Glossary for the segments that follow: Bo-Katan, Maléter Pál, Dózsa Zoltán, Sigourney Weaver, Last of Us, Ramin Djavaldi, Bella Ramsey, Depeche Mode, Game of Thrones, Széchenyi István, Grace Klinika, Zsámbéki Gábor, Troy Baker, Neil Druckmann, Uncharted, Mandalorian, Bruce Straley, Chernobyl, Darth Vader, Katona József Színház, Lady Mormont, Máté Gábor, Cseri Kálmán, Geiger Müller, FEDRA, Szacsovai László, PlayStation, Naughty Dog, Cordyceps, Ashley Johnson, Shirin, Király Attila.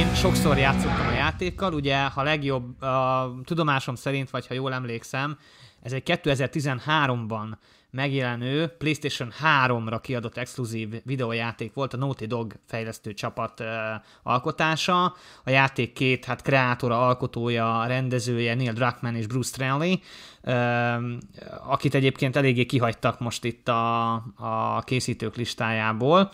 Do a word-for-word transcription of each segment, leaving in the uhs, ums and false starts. Én sokszor játszottam a játékkal, ugye, ha legjobb a tudomásom szerint, vagy ha jól emlékszem, ez egy kétezer-tizenháromban megjelenő PlayStation háromra kiadott exkluzív videójáték volt, a Naughty Dog fejlesztő csapat e, alkotása. A játék két hát, kreátora, alkotója, rendezője Neil Druckmann és Bruce Straley, e, akit egyébként eléggé kihagytak most itt a, a készítők listájából.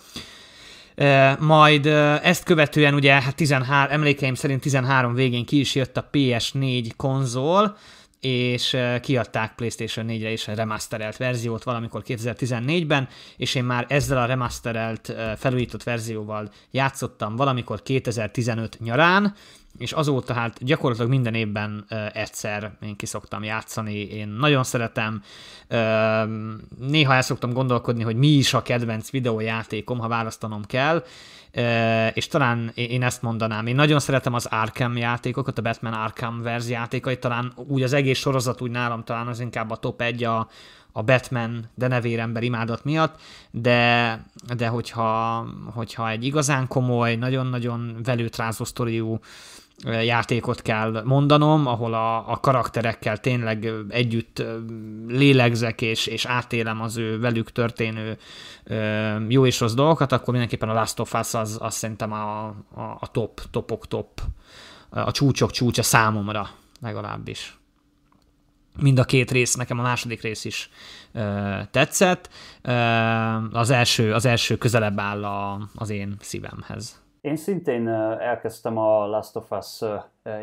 E, majd e, ezt követően ugye hát tizenhárom, emlékeim szerint tizenhárom végén ki is jött a pé es négy konzol, és kiadták PlayStation négyre is a remasterelt verziót valamikor kétezer-tizennégyben, és én már ezzel a remasterelt felújított verzióval játszottam valamikor kétezer-tizenöt nyarán, és azóta hát gyakorlatilag minden évben egyszer én ki szoktam játszani, én nagyon szeretem, néha el szoktam gondolkodni, hogy mi is a kedvenc videójátékom, ha választanom kell, és talán én ezt mondanám, én nagyon szeretem az Arkham játékokat, a Batman Arkham verzi játékait, talán úgy az egész sorozat úgy nálam talán az inkább a top egy a, a Batman de nevérember imádat miatt, de, de hogyha, hogyha egy igazán komoly, nagyon-nagyon velőtrázó sztoriú játékot kell mondanom, ahol a, a karakterekkel tényleg együtt lélegzek, és, és átélem az ő velük történő jó és rossz dolgokat, akkor mindenképpen a Last of Us az, az szerintem a, a, a top, topok top, a csúcsok csúcsa számomra legalábbis. Mind a két rész, nekem a második rész is ö, tetszett, ö, az, első, az első közelebb áll a, az én szívemhez. Én szintén elkezdtem a Last of Us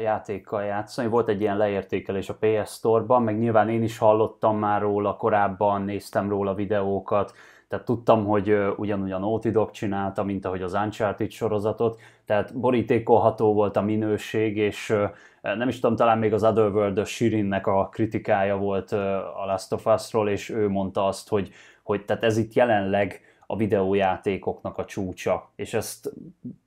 játékkal játszani, volt egy ilyen leértékelés a pé es Store-ban, meg nyilván én is hallottam már róla korábban, néztem róla videókat, tehát tudtam, hogy ugyanúgy a Naughty Dog csinálta, mint ahogy az Uncharted sorozatot, tehát borítékolható volt a minőség, és nem is tudom, talán még az Otherworld-ös Shirinnek a kritikája volt a Last of Us-ról, és ő mondta azt, hogy, hogy tehát ez itt jelenleg a videójátékoknak a csúcsa, és ezt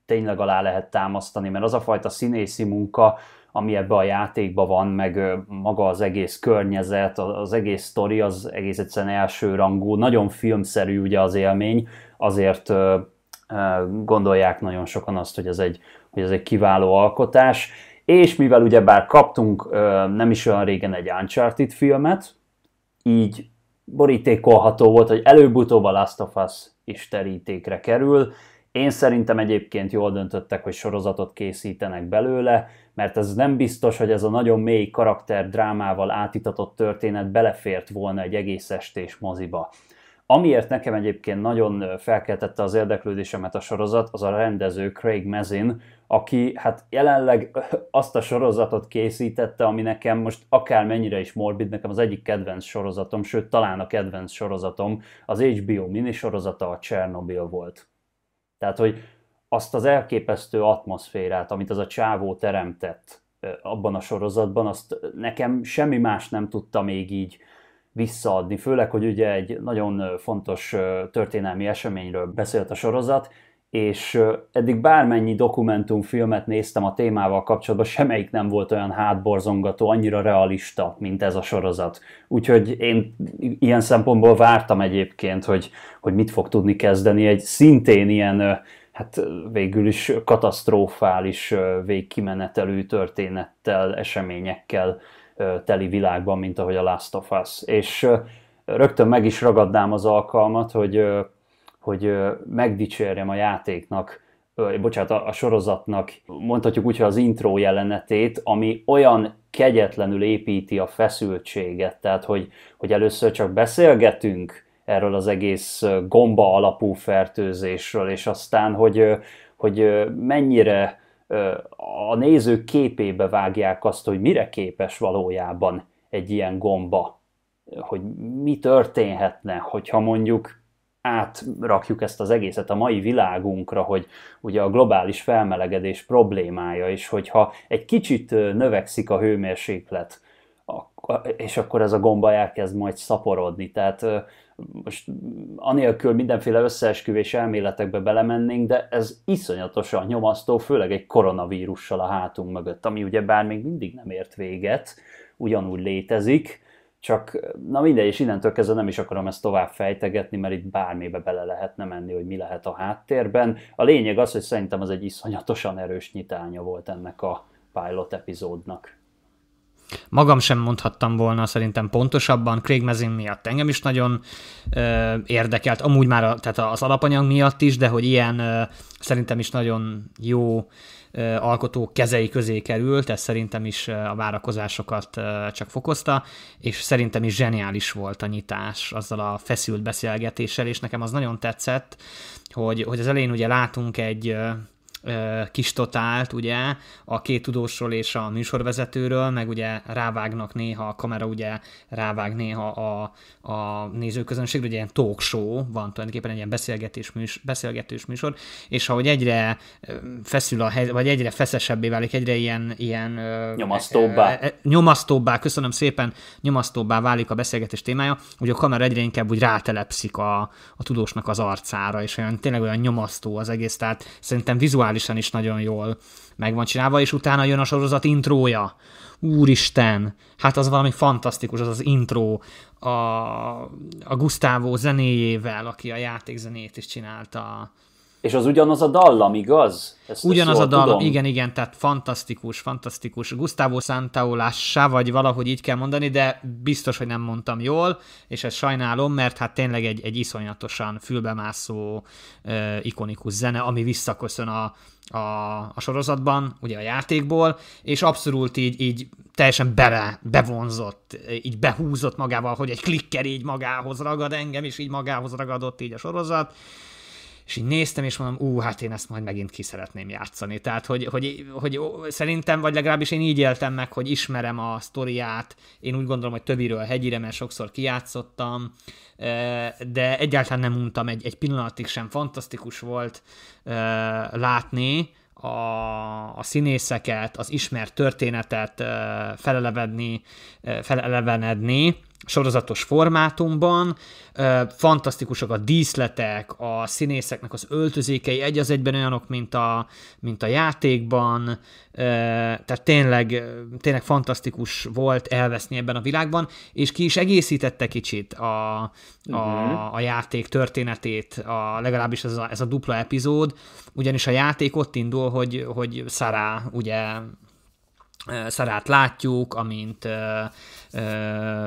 tényleg alá lehet támasztani, mert az a fajta színészi munka, ami ebbe a játékban van, meg maga az egész környezet, az egész sztori, az egész egyszerűen elsőrangú, nagyon filmszerű ugye az élmény, azért gondolják nagyon sokan azt, hogy ez egy, hogy ez egy kiváló alkotás, és mivel ugyebár kaptunk nem is olyan régen egy Uncharted filmet, így borítékolható volt, hogy előbb-utóbb a Last of Us is terítékre kerül. Én szerintem egyébként jól döntöttek, hogy sorozatot készítenek belőle, mert ez nem biztos, hogy ez a nagyon mély karakterdrámával átitatott történet belefért volna egy egész estés moziba. Amiért nekem egyébként nagyon felkeltette az érdeklődésemet a sorozat, az a rendező Craig Mazin, aki hát jelenleg azt a sorozatot készítette, ami nekem most akármennyire is morbid, nekem az egyik kedvenc sorozatom, sőt talán a kedvenc sorozatom, az há bé o minisorozata a Chernobyl volt. Tehát, hogy azt az elképesztő atmoszférát, amit az a csávó teremtett abban a sorozatban, azt nekem semmi más nem tudta még így visszaadni, főleg, hogy ugye egy nagyon fontos történelmi eseményről beszélt a sorozat, és eddig bármennyi dokumentumfilmet néztem a témával kapcsolatban, semmelyik nem volt olyan hátborzongató, annyira realista, mint ez a sorozat. Úgyhogy én ilyen szempontból vártam egyébként, hogy, hogy mit fog tudni kezdeni egy szintén ilyen, hát végül is katasztrofális végkimenetelű történettel, eseményekkel teli világban, mint ahogy a Last of Us. És rögtön meg is ragadnám az alkalmat, hogy hogy megdicsérjem a játéknak, bocsánat, a sorozatnak, mondhatjuk úgy, hogy az intro jelenetét, ami olyan kegyetlenül építi a feszültséget, tehát hogy, hogy először csak beszélgetünk erről az egész gomba alapú fertőzésről, és aztán, hogy, hogy mennyire a nézők képébe vágják azt, hogy mire képes valójában egy ilyen gomba, hogy mi történhetne, hogyha mondjuk átrakjuk ezt az egészet a mai világunkra, hogy ugye a globális felmelegedés problémája, és hogyha egy kicsit növekszik a hőmérséklet, és akkor ez a gomba elkezd majd szaporodni. Tehát most anélkül mindenféle összeesküvés elméletekbe belemennénk, de ez iszonyatosan nyomasztó, főleg egy koronavírussal a hátunk mögött, ami ugyebár még mindig nem ért véget, ugyanúgy létezik, Csak, na mindegy, és innentől kezdve nem is akarom ezt tovább fejtegetni, mert itt bármibe bele lehetne menni, hogy mi lehet a háttérben. A lényeg az, hogy szerintem ez egy iszonyatosan erős nyitánya volt ennek a pilot epizódnak. Magam sem mondhattam volna szerintem pontosabban, Craig Mazin miatt engem is nagyon ö, érdekelt, amúgy már a, tehát az alapanyag miatt is, de hogy ilyen ö, szerintem is nagyon jó ö, alkotó kezei közé került, ez szerintem is ö, a várakozásokat ö, csak fokozta, és szerintem is zseniális volt a nyitás azzal a feszült beszélgetéssel, és nekem az nagyon tetszett, hogy, hogy az elején ugye látunk egy... Ö, kis totált, ugye, a két tudósról és a műsorvezetőről, meg ugye rávágnak néha, a kamera ugye rávág néha a, a nézőközönségről, ugye ilyen talk show van tulajdonképpen, egy ilyen beszélgetés műsor, beszélgetős műsor, és ahogy egyre feszül a hely, vagy egyre feszesebbé válik, egyre ilyen, ilyen nyomasztóbbá. E, e, nyomasztóbbá, köszönöm szépen, nyomasztóbbá válik a beszélgetés témája, hogy a kamera egyre inkább úgy rátelepszik a, a tudósnak az arcára, és olyan, tényleg olyan nyomasztó az egész, tehát szerintem vizuális is nagyon jól meg van csinálva, és utána jön a sorozat intrója. Úristen, hát az valami fantasztikus, az az intró a, a Gustavo zenéjével, aki a játékzenét is csinálta. És az ugyanaz a dallam, igaz? Ezt ugyanaz a dallam, tudom. igen, igen, tehát fantasztikus, fantasztikus. Gustavo Santaolalla, vagy valahogy így kell mondani, de biztos, hogy nem mondtam jól, és ezt sajnálom, mert hát tényleg egy, egy iszonyatosan fülbemászó, uh, ikonikus zene, ami visszaköszön a, a, a sorozatban, ugye a játékból, és abszolút így, így teljesen bele, bevonzott, így behúzott magával, hogy egy klikker így magához ragad engem, és így magához ragadott így a sorozat. És így néztem, és mondom, ú, hát én ezt majd megint ki szeretném játszani. Tehát, hogy, hogy, hogy szerintem, vagy legalábbis én így éltem meg, hogy ismerem a sztoriát, én úgy gondolom, hogy többiről hegyire, mert sokszor kijátszottam, de egyáltalán nem untam, egy, egy pillanatig sem, fantasztikus volt látni a, a színészeket, az ismert történetet felelevenedni, felelevenedni, sorozatos formátumban, fantasztikusak a díszletek, a színészeknek az öltözékei egy az egyben olyanok, mint a, mint a játékban, tehát tényleg, tényleg fantasztikus volt elveszni ebben a világban, és ki is egészítette kicsit a, a, uh-huh. a játék történetét, a, legalábbis ez a, ez a dupla epizód, ugyanis a játék ott indul, hogy, hogy Sarah, ugye, Sarát látjuk, amint ö, ö,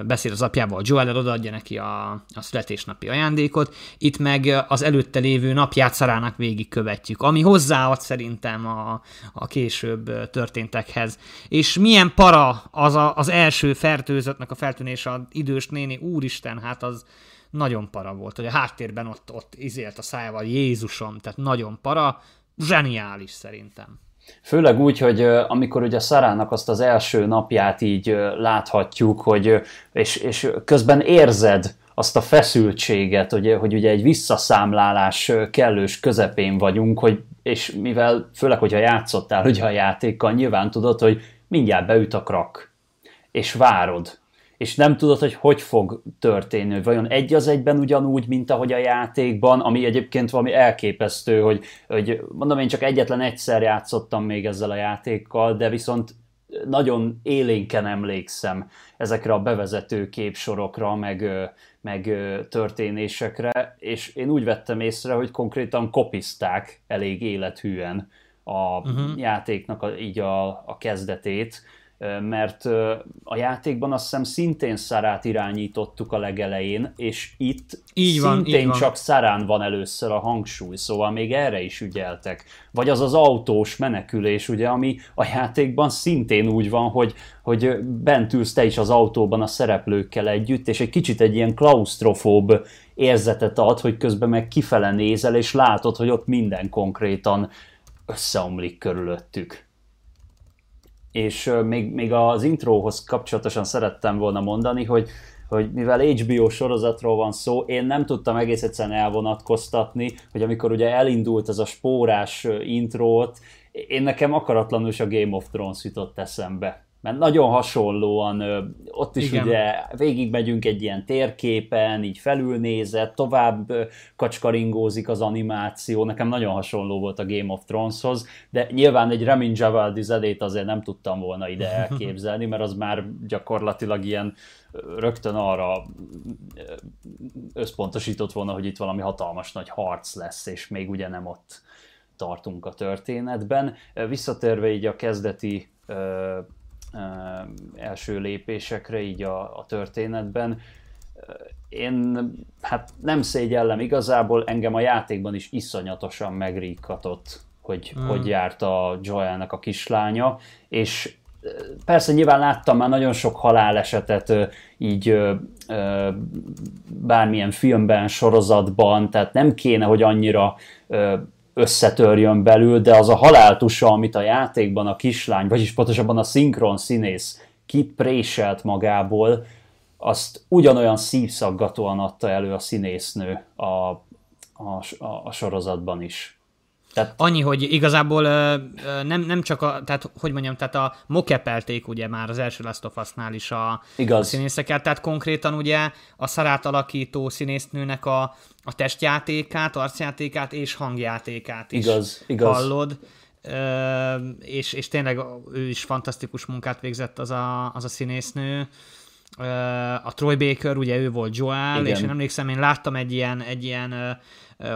beszél az apjával, Joel odaadja neki a, a születésnapi ajándékot. Itt meg az előtte lévő napját Sarának végigkövetjük, ami hozzáad szerintem a, a később történtekhez. És milyen para az, a, az első fertőzöttnek a feltűnése, az idős néni, úristen, hát az nagyon para volt, hogy a háttérben ott, ott izélt a szájával, Jézusom, tehát nagyon para, zseniális szerintem. Főleg úgy, hogy amikor ugye Sarának azt az első napját így láthatjuk, hogy, és, és közben érzed azt a feszültséget, hogy, hogy ugye egy visszaszámlálás kellős közepén vagyunk, hogy, és mivel főleg, hogyha játszottál ugye a játékkal, nyilván tudod, hogy mindjárt beüt a krak, és várod. És nem tudod, hogy hogy fog történni, vajon egy az egyben ugyanúgy, mint ahogy a játékban, ami egyébként valami elképesztő, hogy, hogy mondom, én csak egyetlen egyszer játszottam még ezzel a játékkal, de viszont nagyon élénken emlékszem ezekre a bevezető képsorokra, meg, meg történésekre, és én úgy vettem észre, hogy konkrétan kopizták elég élethűen a uh-huh. játéknak a, így a, a kezdetét, mert a játékban azt hiszem szintén Sarát irányítottuk a legelején, és itt így van, szintén így van. Csak Sarán van először a hangsúly, szóval még erre is ügyeltek. Vagy az az autós menekülés, ugye, ami a játékban szintén úgy van, hogy, hogy bent ülsz te is az autóban a szereplőkkel együtt, és egy kicsit egy ilyen klausztrofób érzetet ad, hogy közben meg kifele nézel, és látod, hogy ott minden konkrétan összeomlik körülöttük. És még, még az intróhoz kapcsolatosan szerettem volna mondani, hogy, hogy mivel há bé o sorozatról van szó, én nem tudtam egész egyszerűen elvonatkoztatni, hogy amikor ugye elindult ez a spórás intrót, én nekem akaratlanul is a Game of Thrones jutott eszembe. Mert nagyon hasonlóan, ott is igen, ugye végigmegyünk egy ilyen térképen, így felülnézett, tovább kacskaringózik az animáció. Nekem nagyon hasonló volt a Game of Throneshoz, de nyilván egy Ramin Djavaldi zenét azért nem tudtam volna ide elképzelni, mert az már gyakorlatilag ilyen rögtön arra összpontosított volna, hogy itt valami hatalmas nagy harc lesz, és még ugye nem ott tartunk a történetben. Visszatérve így a kezdeti első lépésekre így a, a történetben. Én hát nem szégyellem igazából, engem a játékban is iszonyatosan megríghatott, hogy mm. hogy járt a Joelnak a kislánya, és persze nyilván láttam már nagyon sok halálesetet így bármilyen filmben, sorozatban, tehát nem kéne, hogy annyira összetörjön belül, de az a haláltusa, amit a játékban a kislány, vagyis pontosabban a szinkron színész kipréselt magából, azt ugyanolyan szívszaggatóan adta elő a színésznő a, a, a, a sorozatban is. Tehát... Annyi, hogy igazából ö, ö, nem, nem csak a, tehát hogy mondjam, tehát a mocap-elték ugye már az első Last of Us-nál is a, a színészeket, tehát konkrétan ugye a Sarát alakító színésznőnek a, a testjátékát, arcjátékát és hangjátékát is igaz, igaz. hallod. Ö, és, és tényleg ő is fantasztikus munkát végzett az a, az a színésznő. Ö, a Troy Baker, ugye ő volt Joel, igen. És én emlékszem, én láttam egy ilyen, egy ilyen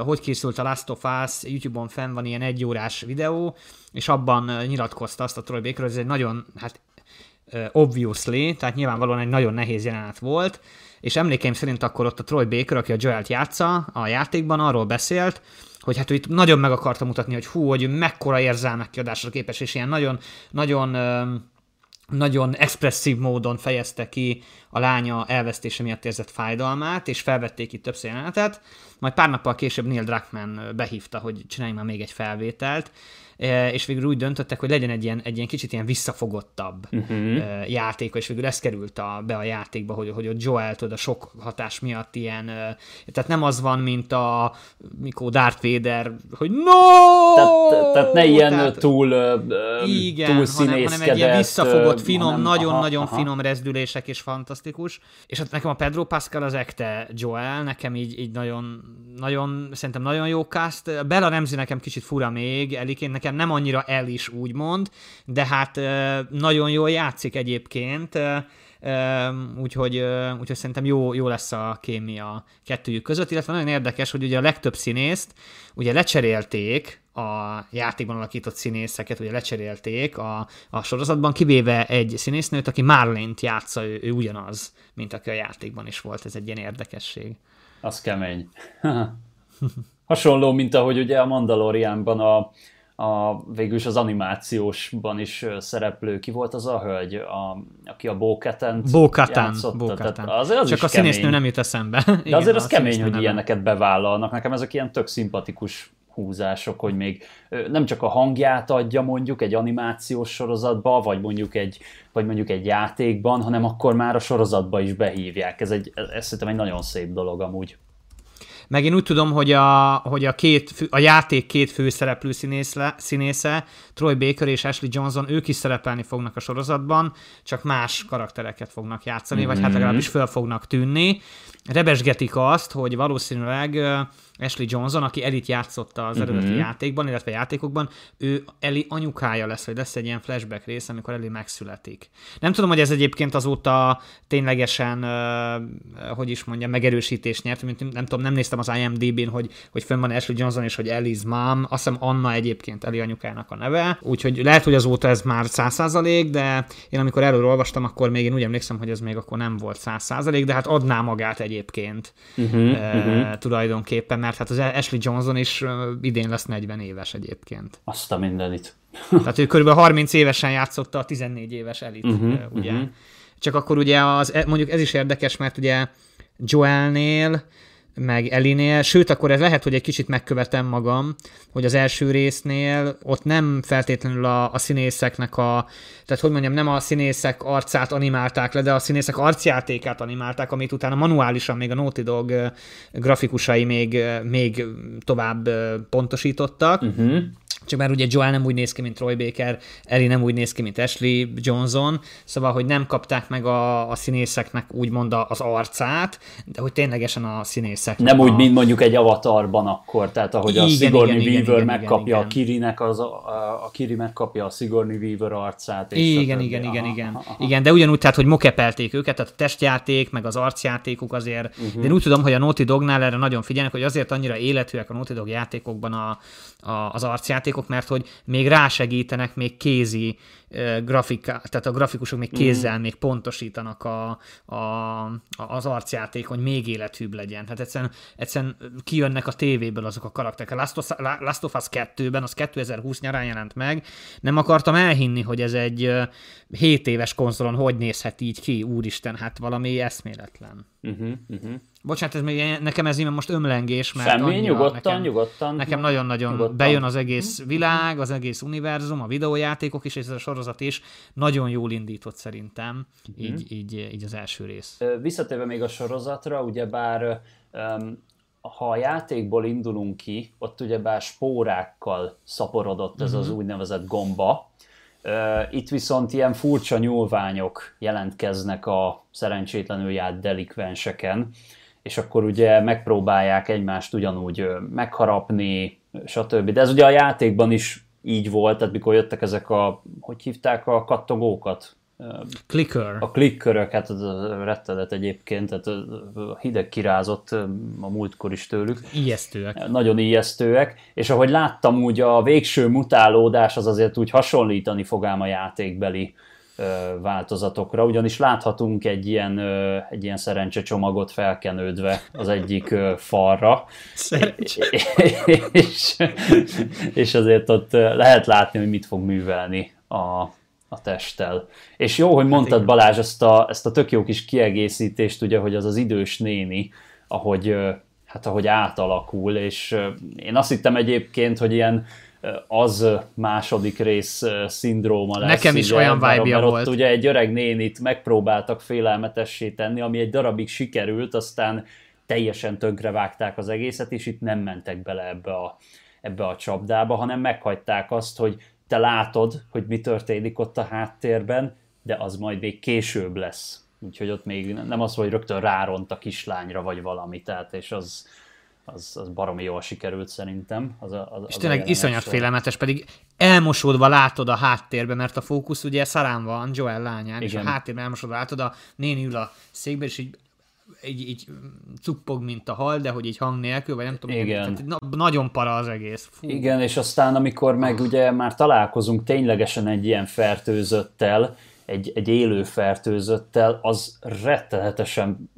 hogy készült a Last of Us, YouTube-on fenn van ilyen egyórás videó, és abban nyilatkozta azt a Troy Baker, hogy ez egy nagyon, hát obviously, tehát nyilvánvalóan egy nagyon nehéz jelenet volt, és emlékeim szerint akkor ott a Troy Baker, aki a Joelt játsza a játékban, arról beszélt, hogy hát ő itt nagyon meg akarta mutatni, hogy hú, hogy mekkora érzelmek kiadásra képes, és ilyen nagyon, nagyon... nagyon expresszív módon fejezte ki a lánya elvesztése miatt érzett fájdalmát, és felvették itt többször jelenetet, majd pár nappal később Neil Druckmann behívta, hogy csináljunk már még egy felvételt, és végül úgy döntöttek, hogy legyen egy ilyen, egy ilyen kicsit ilyen visszafogottabb uh-huh. játék, és végül ez került a, be a játékba, hogy, hogy ott Joel a sok hatás miatt ilyen, tehát nem az van, mint a mikor Darth Vader, hogy no! Tehát, tehát ne ilyen tehát, túl, igen, túl hanem, hanem egy ilyen visszafogott, finom, nagyon-nagyon finom rezdülések, és fantasztikus. És hát nekem a Pedro Pascal az ekte Joel, nekem így, így nagyon, nagyon, szerintem nagyon jó cast. Bella Ramsey nekem kicsit fura még, Eliként nekem nem annyira el is úgymond, de hát nagyon jól játszik egyébként, úgyhogy, úgyhogy szerintem jó, jó lesz a kémia kettőjük között, illetve nagyon érdekes, hogy ugye a legtöbb színészt ugye lecserélték, a játékban alakított színészeket, ugye lecserélték a, a sorozatban, kivéve egy színésznőt, aki Marlint játsza, ő, ő ugyanaz, mint aki a játékban is volt, ez egy ilyen érdekesség. Az kemény. Hasonló, mint ahogy ugye a Mandalorianban a A, végülis az animációsban is szereplő, ki volt az a hölgy, a, aki a Bo-Katant Bo-Katan, játszotta. Bo-Katan. Az, az Csak a kemény. Színésznő nem jut eszembe. De igen, azért az, az kemény, hogy ilyeneket bevállalnak. Nekem ezek ilyen tök szimpatikus húzások, hogy még nem csak a hangját adja mondjuk egy animációs sorozatba, vagy mondjuk egy, vagy mondjuk egy játékban, hanem akkor már a sorozatba is behívják. Ez, egy, ez szerintem egy nagyon szép dolog amúgy. Meg én úgy tudom, hogy a, hogy a, két fő, a játék két főszereplő színészle, színésze, Troy Baker és Ashley Johnson, ők is szerepelni fognak a sorozatban, csak más karaktereket fognak játszani, mm-hmm. vagy hát legalábbis föl fognak tűnni. Rebesgetik azt, hogy valószínűleg Ashley Johnson, aki Ellie-t játszotta az eredeti mm-hmm. játékban, illetve játékokban, ő Ellie anyukája lesz, hogy lesz egy ilyen flashback rész, amikor Ellie megszületik. Nem tudom, hogy ez egyébként azóta ténylegesen, hogy is mondjam, megerősítés nyert, mint nem tudom, nem néztem az I M D B-n, hogy, hogy fönn van Ashley Johnson és hogy Ellie's mom, azt hiszem Anna egyébként Ellie anyukának a neve, úgyhogy lehet, hogy azóta ez már száz százalék, de én amikor előre olvastam, akkor még én úgy emlékszem, hogy ez még akkor nem volt száz százalék, de hát adná magát egyébként uh-huh, e, uh-huh. tulajdonképpen, mert hát az Ashley Johnson is idén lesz negyven éves egyébként. Azt a mindenit. Tehát ő körülbelül harminc évesen játszotta a tizennégy éves Ellie-t, uh-huh, ugye. Uh-huh. Csak akkor ugye az, mondjuk ez is érdekes, mert ugye Joelnél, meg Ellie-nél, sőt, akkor ez lehet, hogy egy kicsit megkövetem magam, hogy az első résznél ott nem feltétlenül a, a színészeknek a, tehát hogy mondjam, nem a színészek arcát animálták le, de a színészek arcjátékát animálták, amit utána manuálisan még a Naughty Dog grafikusai még, még tovább pontosítottak, uh-huh. Csak már ugye Joel nem úgy néz ki, mint Troy Baker, Ellie nem úgy néz ki, mint Ashley Johnson, szóval, hogy nem kapták meg a, a színészeknek úgymond az arcát, de hogy ténylegesen a színészeknek. Nem a... úgy, mint mondjuk egy Avatarban akkor, tehát ahogy igen, a Sigourney igen, Weaver igen, megkapja igen, a Kirinek, az, a, a Kiri megkapja a Sigourney Weaver arcát. És igen, igen, aha, igen, igen, aha, aha. igen, de ugyanúgy, tehát, hogy mokepelték őket, tehát a testjáték, meg az arcjátékuk azért, uh-huh. de én úgy tudom, hogy a Naughty Dognál erre nagyon figyelnek, hogy azért annyira életűek a Naughty Dog játékokban a, a, az arcjáték, mert hogy még rásegítenek, még kézi uh, grafika, tehát a grafikusok még kézzel mm. még pontosítanak a, a, a, az arcjáték, hogy még élethűbb legyen. Hát egyszerűen, egyszerűen kijönnek a tévéből azok a karakterek. A Last of Us kettőben, az kétezer-húsz nyarán jelent meg, nem akartam elhinni, hogy ez egy uh, hét éves konzolon hogy nézhet így ki, úristen, hát valami eszméletlen. Uh-huh, uh-huh. Bocsánat, ez még, nekem ez így most ömlengés, mert Semmi, annyira, nyugodtan, nekem, nyugodtan, nekem nagyon-nagyon nyugodtan. Bejön az egész világ, az egész univerzum, a videójátékok is, és ez a sorozat is nagyon jól indított szerintem, mm. így, így, így az első rész. Visszatérve még a sorozatra, ugyebár ha a játékból indulunk ki, ott ugyebár spórákkal szaporodott ez mm-hmm. az úgynevezett gomba. Itt viszont ilyen furcsa nyúlványok jelentkeznek a szerencsétlenül járt delikvenseken, és akkor ugye megpróbálják egymást ugyanúgy megharapni, stb. De ez ugye a játékban is így volt, tehát mikor jöttek ezek a, hogy hívták a kattogókat? Clicker. A clickerök, hát ez rettedet egyébként, tehát hideg kirázott a múltkor is tőlük. Ijesztőek. Nagyon ijesztőek, és ahogy láttam, úgy a végső mutálódás az azért úgy hasonlítani fog ám a játékbeli változatokra, ugyanis láthatunk egy ilyen, egy ilyen szerencsecsomagot felkenődve az egyik falra. És, és azért ott lehet látni, hogy mit fog művelni a, a testtel. És jó, hogy mondtad, Balázs, ezt a, ezt a tök jó kis kiegészítést, ugye, hogy az az idős néni, ahogy, hát ahogy átalakul, és én azt hittem egyébként, hogy ilyen az második rész szindróma lesz. Nekem is olyan vibe-ja volt. Mert ott ugye egy öreg nénit megpróbáltak félelmetessé tenni, ami egy darabig sikerült, aztán teljesen tönkrevágták az egészet, és itt nem mentek bele ebbe a, ebbe a csapdába, hanem meghagyták azt, hogy te látod, hogy mi történik ott a háttérben, de az majd még később lesz. Úgyhogy ott még nem az, hogy rögtön ráront a kislányra, vagy valami, tehát, és az... Az, az baromi jól sikerült szerintem. Az a, az és tényleg iszonyat félelmetes, pedig elmosódva látod a háttérbe, mert a fókusz ugye szarán van Joel lányán, igen. És a háttérben elmosódva látod, a néni ül a székben, és így, így, így cuppog, mint a hal, de hogy így hang nélkül, vagy nem tudom, tehát, na, nagyon para az egész. Fú. Igen, és aztán amikor meg ugye már találkozunk ténylegesen egy ilyen fertőzöttel, egy, egy élő fertőzöttel, az rettenetesen,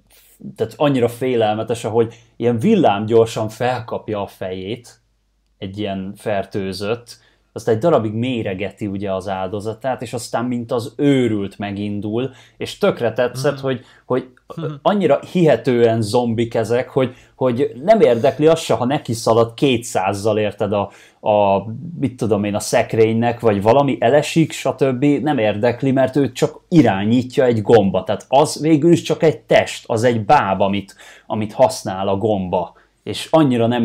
tehát annyira félelmetes, ahogy ilyen villám gyorsan felkapja a fejét, egy ilyen fertőzött, aztán egy darabig méregeti ugye az áldozatát, és aztán mint az őrült megindul, és tökre tetszett, mm-hmm. hogy, hogy annyira hihetően zombik ezek, hogy, hogy nem érdekli az se, ha neki szalad kétszázzal, érted, a, a, mit tudom én, a szekrénynek, vagy valami elesik, stb. Nem érdekli, mert ő csak irányítja egy gomba. Tehát az végül is csak egy test, az egy báb, amit, amit használ a gomba. És annyira nem,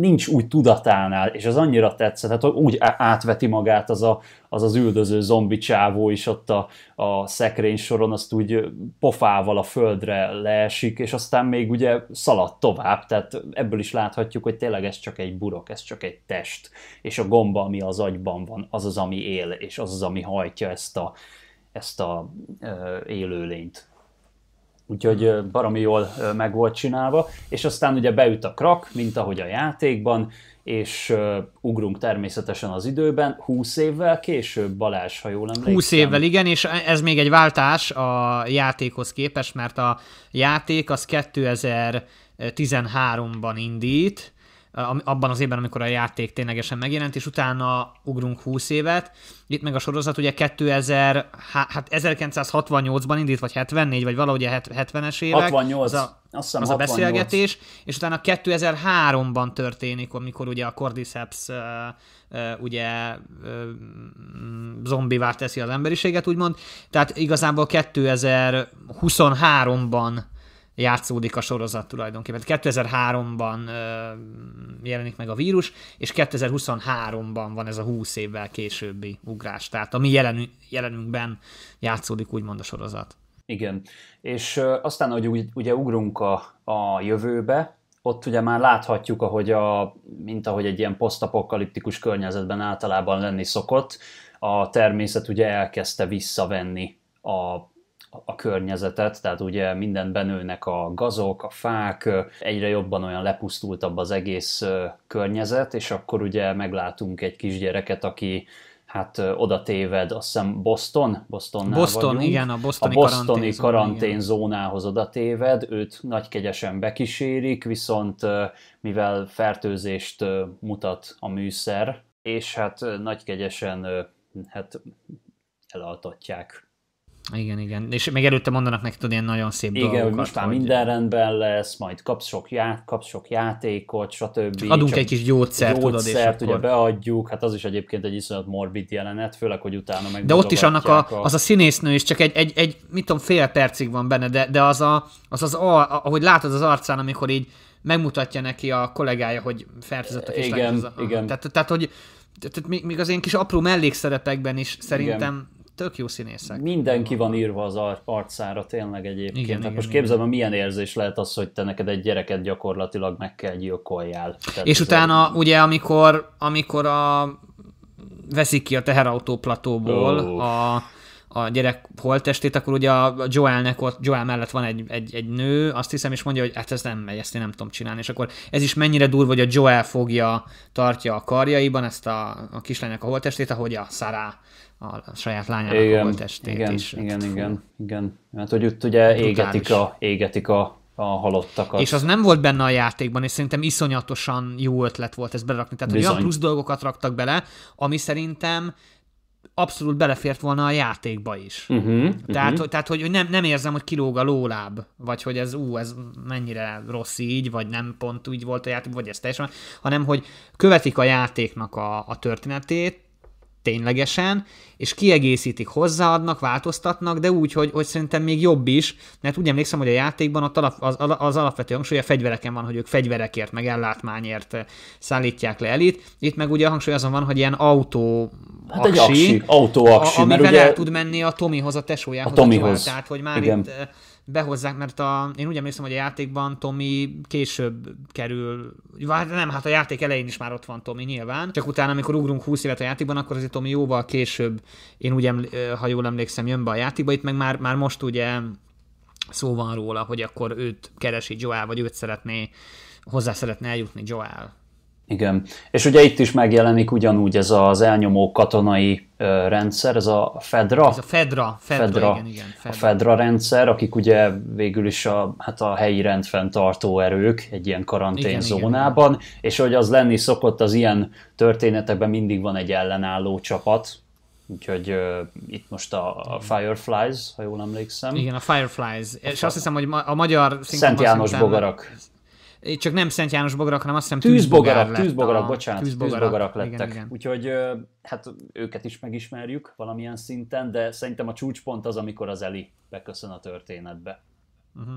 nincs úgy tudatánál, és az annyira tetszett, hát úgy átveti magát az a, az, az üldöző zombi csávó is ott a, a szekrény soron, azt úgy pofával a földre leesik, és aztán még ugye szalad tovább, tehát ebből is láthatjuk, hogy tényleg ez csak egy burok, ez csak egy test, és a gomba, ami az agyban van, az az, ami él, és az az, ami hajtja ezt a, ezt a e, élőlényt. Úgyhogy baromi jól meg volt csinálva, és aztán ugye beüt a krak, mint ahogy a játékban, és ugrunk természetesen az időben, húsz évvel később, Balázs, ha jól emlékszem. húsz évvel, igen, és ez még egy váltás a játékhoz képest, mert a játék az kétezer-tizenháromban indít, abban az évben, amikor a játék ténylegesen megjelent, és utána ugrunk húsz évet. Itt meg a sorozat ugye ezerkilencszázhatvannyolcban indít, vagy hetvennégy, vagy valahogy a hetvenes évek. hatvannyolc, az a, azt hiszem, az hatvannyolc. A beszélgetés, és utána kétezer-háromban történik, amikor ugye a Cordyceps uh, uh, ugye uh, zombivá teszi az emberiséget, úgymond. Tehát igazából kétezer-huszonháromban játszódik a sorozat tulajdonképpen. kétezer-háromban ö, jelenik meg a vírus, és kétezer-huszonháromban van ez a húsz évvel későbbi ugrás. Tehát a mi jelenünk, jelenünkben játszódik úgymond a sorozat. Igen, és ö, aztán, hogy ugye, ugye ugrunk a, a jövőbe, ott ugye már láthatjuk, ahogy a, mint ahogy egy ilyen posztapokaliptikus környezetben általában lenni szokott, a természet ugye elkezdte visszavenni a, a környezetet, tehát ugye minden benőnek a gazok, a fák, egyre jobban olyan lepusztultabb az egész környezet, és akkor ugye meglátunk egy kisgyereket, aki hát oda téved, azt hiszem Boston, Bostonnál Boston, vagyunk. Igen, a bostoni, a bostoni karanténzónához oda téved, őt nagykegyesen bekísérik, viszont mivel fertőzést mutat a műszer, és hát nagykegyesen hát elaltatják. Igen, igen. És még előtte mondanak neki, tudod, ilyen nagyon szép igen, dolgokat. Igen, hogy most már minden rendben lesz, majd kapsz sok, já- kapsz sok játékot, stb. Csak adunk Csak egy kis gyógyszert, tudod, és akkor... ugye beadjuk, hát az is egyébként egy iszonyat morbid jelenet, főleg, hogy utána meg. De ott is annak a, a... az a színésznő is csak egy, egy, egy mit tudom, fél percig van benne, de, de az, a, az az, ahogy látod az arcán, amikor így megmutatja neki a kollégája, hogy fertőzött a kislány. Igen, igen. Tehát, tehát, hogy még az ilyen kis apró mellékszerepekben is szerintem tök jó színészek. Mindenki van írva az arcára tényleg egyébként. Igen, tehát igen, most képzelem, milyen érzés lehet az, hogy te neked egy gyereket gyakorlatilag meg kell gyilkoljál. Tehát és utána a... ugye, amikor, amikor a... veszik ki a teherautóplatóból oh. a, a gyerek holttestét, akkor ugye a Joelnek ott, Joel mellett van egy, egy, egy nő, azt hiszem, és mondja, hogy hát ez nem megy, ezt én nem tudom csinálni. És akkor ez is mennyire durva, hogy a Joel fogja, tartja a karjaiban ezt a, a kislánynak a holttestét, ahogy a Sarah a saját lányának igen, a holttestét igen, is. Igen, fú. igen, igen. Mert hogy itt ugye égetik a, égetik a, a halottakat. És az nem volt benne a játékban, és szerintem iszonyatosan jó ötlet volt ezt belerakni. Tehát olyan plusz dolgokat raktak bele, ami szerintem abszolút belefért volna a játékba is. Uh-huh, tehát, uh-huh. tehát, hogy nem, nem érzem, hogy kilóg a lóláb, vagy hogy ez ú, ez mennyire rossz így, vagy nem pont úgy volt a játék, vagy ez teljesen, hanem hogy követik a játéknak a, a történetét, ténylegesen, és kiegészítik, hozzáadnak, változtatnak, de úgy, hogy, hogy szerintem még jobb is, mert úgy emlékszem, hogy a játékban ott alap, az, az alapvető hangsúly a fegyvereken van, hogy ők fegyverekért, meg ellátmányért szállítják le elit. Itt meg ugye a hangsúly azon van, hogy ilyen autó hát aksi, aksi, autó aksi, a, amivel ugye el tud menni a Tommyhoz, a tesójához. A Tommyhoz. Tehát, hogy már igen. Itt behozzák, mert a, én úgy emlékszem, hogy a játékban Tommy később kerül, nem, hát a játék elején is már ott van Tommy nyilván, csak utána, amikor ugrunk húsz évet a játékban, akkor azért Tommy jóval később, én úgy, eml- ha jól emlékszem, jön be a játékba, itt meg már, már most ugye szó van róla, hogy akkor őt keresi Joel, vagy őt szeretné, hozzá szeretne eljutni Joel. Igen, és ugye itt is megjelenik ugyanúgy ez az elnyomó katonai rendszer, ez a FEDRA. Ez a FEDRA, FEDRA, FEDRA igen, igen. FEDRA. A FEDRA rendszer, akik ugye végül is a, hát a helyi rendfenntartó erők egy ilyen karanténzónában, igen, igen. És hogy az lenni szokott, az ilyen történetekben mindig van egy ellenálló csapat, úgyhogy uh, itt most a, a Fireflies, ha jól emlékszem. Igen, a Fireflies, a és fa- azt hiszem, hogy ma- a magyar... Szent János Bogarak. Csak nem Szent János Bogarak, hanem azt hiszem tűzbogarak, tűzbogarak, tűzbogarak a... bocsánat, tűzbogarak, tűzbogarak lettek. Igen, igen. Úgyhogy hát őket is megismerjük valamilyen szinten, de szerintem a csúcspont az, amikor az Eli beköszön a történetbe. Uh-huh.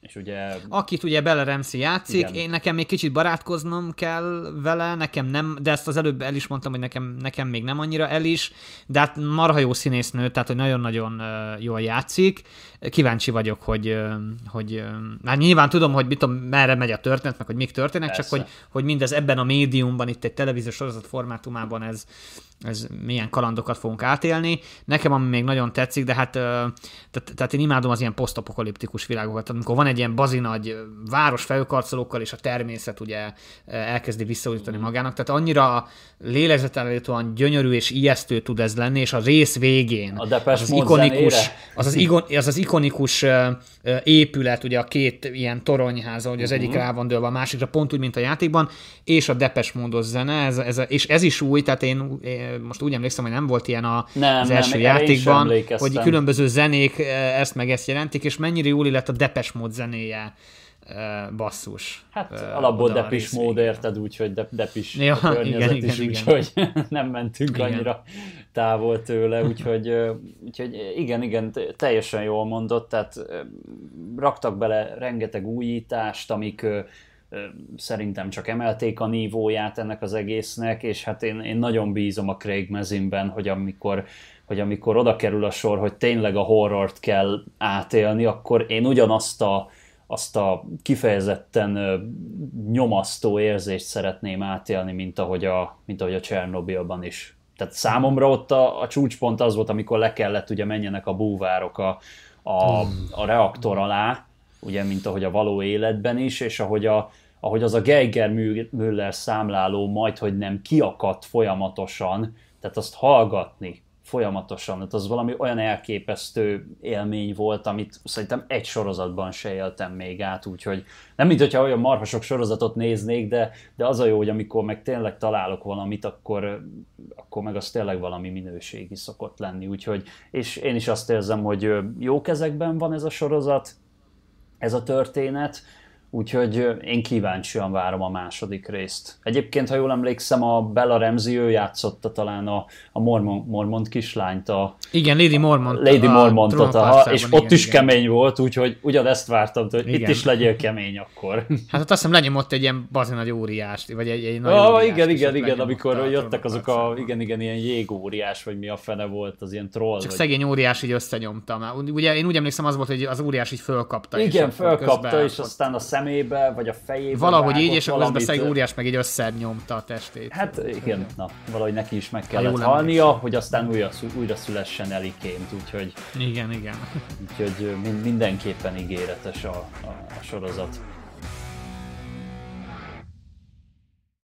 És ugye... Akit ugye Bella Ramsey játszik, igen. Én nekem még kicsit barátkoznom kell vele, nekem nem, de ezt az előbb el is mondtam, hogy nekem, nekem még nem annyira el is, de hát marha jó színésznő, tehát hogy nagyon-nagyon jól játszik. Kíváncsi vagyok, hogy, hogy hát nyilván tudom, hogy mit tudom, merre megy a történet, meg hogy mik történnek, persze. Csak hogy, hogy mindez ebben a médiumban, itt egy televíziós sorozat formátumában ez, ez milyen kalandokat fogunk átélni. Nekem ami még nagyon tetszik, de hát tehát, tehát én imádom az ilyen posztapokaliptikus világokat, amikor van egy ilyen bazinagy város felőkarcolókkal, és a természet ugye elkezdi visszaújítani magának. Tehát annyira lélegzetelállítóan gyönyörű és ijesztő tud ez lenni, és a rész végén a az, az, ikonikus, az, az, igon, az az ikonikus épület, ugye a két ilyen toronyháza, hogy az uh-huh. egyik rá van dőlve a másikra, pont úgy, mint a játékban, és a Depeche Mode zene, ez, ez, és ez is új, tehát én most úgy emlékszem, hogy nem volt ilyen a, nem, az első nem, játékban, hogy különböző zenék ezt meg ezt jelentik, és mennyire jól illett a Depeche Mode zenéje basszus. Hát alapból Depeche Mode, érted, úgyhogy de, Depeche ja, környezet igen, is, úgyhogy nem mentünk igen. annyira távol tőle, úgyhogy, úgyhogy igen, igen, teljesen jól mondott, tehát raktak bele rengeteg újítást, amik szerintem csak emelték a nívóját ennek az egésznek, és hát én, én nagyon bízom a Craig Mazinben, hogy amikor hogy amikor oda kerül a sor, hogy tényleg a horrort kell átélni, akkor én ugyanazt a azt a kifejezetten nyomasztó érzést szeretném átélni, mint ahogy a, mint ahogy a Csernobylban is. Tehát számomra ott a, a csúcspont az volt, amikor le kellett, ugye menjenek a búvárok a, a, a reaktor alá, ugye, mint ahogy a való életben is, és ahogy, a, ahogy az a Geiger Müller számláló majd, hogy nem kiakadt folyamatosan, tehát azt hallgatni folyamatosan, tehát az valami olyan elképesztő élmény volt, amit szerintem egy sorozatban se éltem még át, úgyhogy nem mint hogyha olyan marha sok sorozatot néznék, de, de az a jó, hogy amikor meg tényleg találok valamit, akkor, akkor meg az tényleg valami minőségi szokott lenni, úgyhogy, és én is azt érzem, hogy jó kezekben van ez a sorozat, ez a történet, úgyhogy én kíváncsian várom a második részt. Egyébként, ha jól emlékszem, a Bella Ramsey, ő játszotta talán a, a Mormon, Mormont kislányt. A, igen, Lady Mormont. Lady Mormontot, a, és igen, ott is igen. kemény volt, úgyhogy ugyanezt vártam, hogy igen. itt is legyél kemény akkor. Hát ott azt hiszem lenyomott egy ilyen bazi nagy óriást, vagy egy, egy nagy ah, óriást. Igen, igen, igen, amikor jöttek azok a, igen, igen, ilyen jégóriás, vagy mi a fene volt, az ilyen troll. Csak vagy... szegény óriás így összenyomta már. Ugye én úgy emlékszem, az volt, hogy az óriás így fölkapta. Igen, fölkapta, és aztán a szem Ébe, vagy a fejébe. Valahogy vágott, így, és akkor közben szegény óriás meg így összenyomta a testét. Hát igen, na, valahogy neki is meg kellett halnia, hogy aztán újra, újra szülessen Eliként, úgyhogy... Igen, igen. Úgyhogy mindenképpen ígéretes a, a, a sorozat.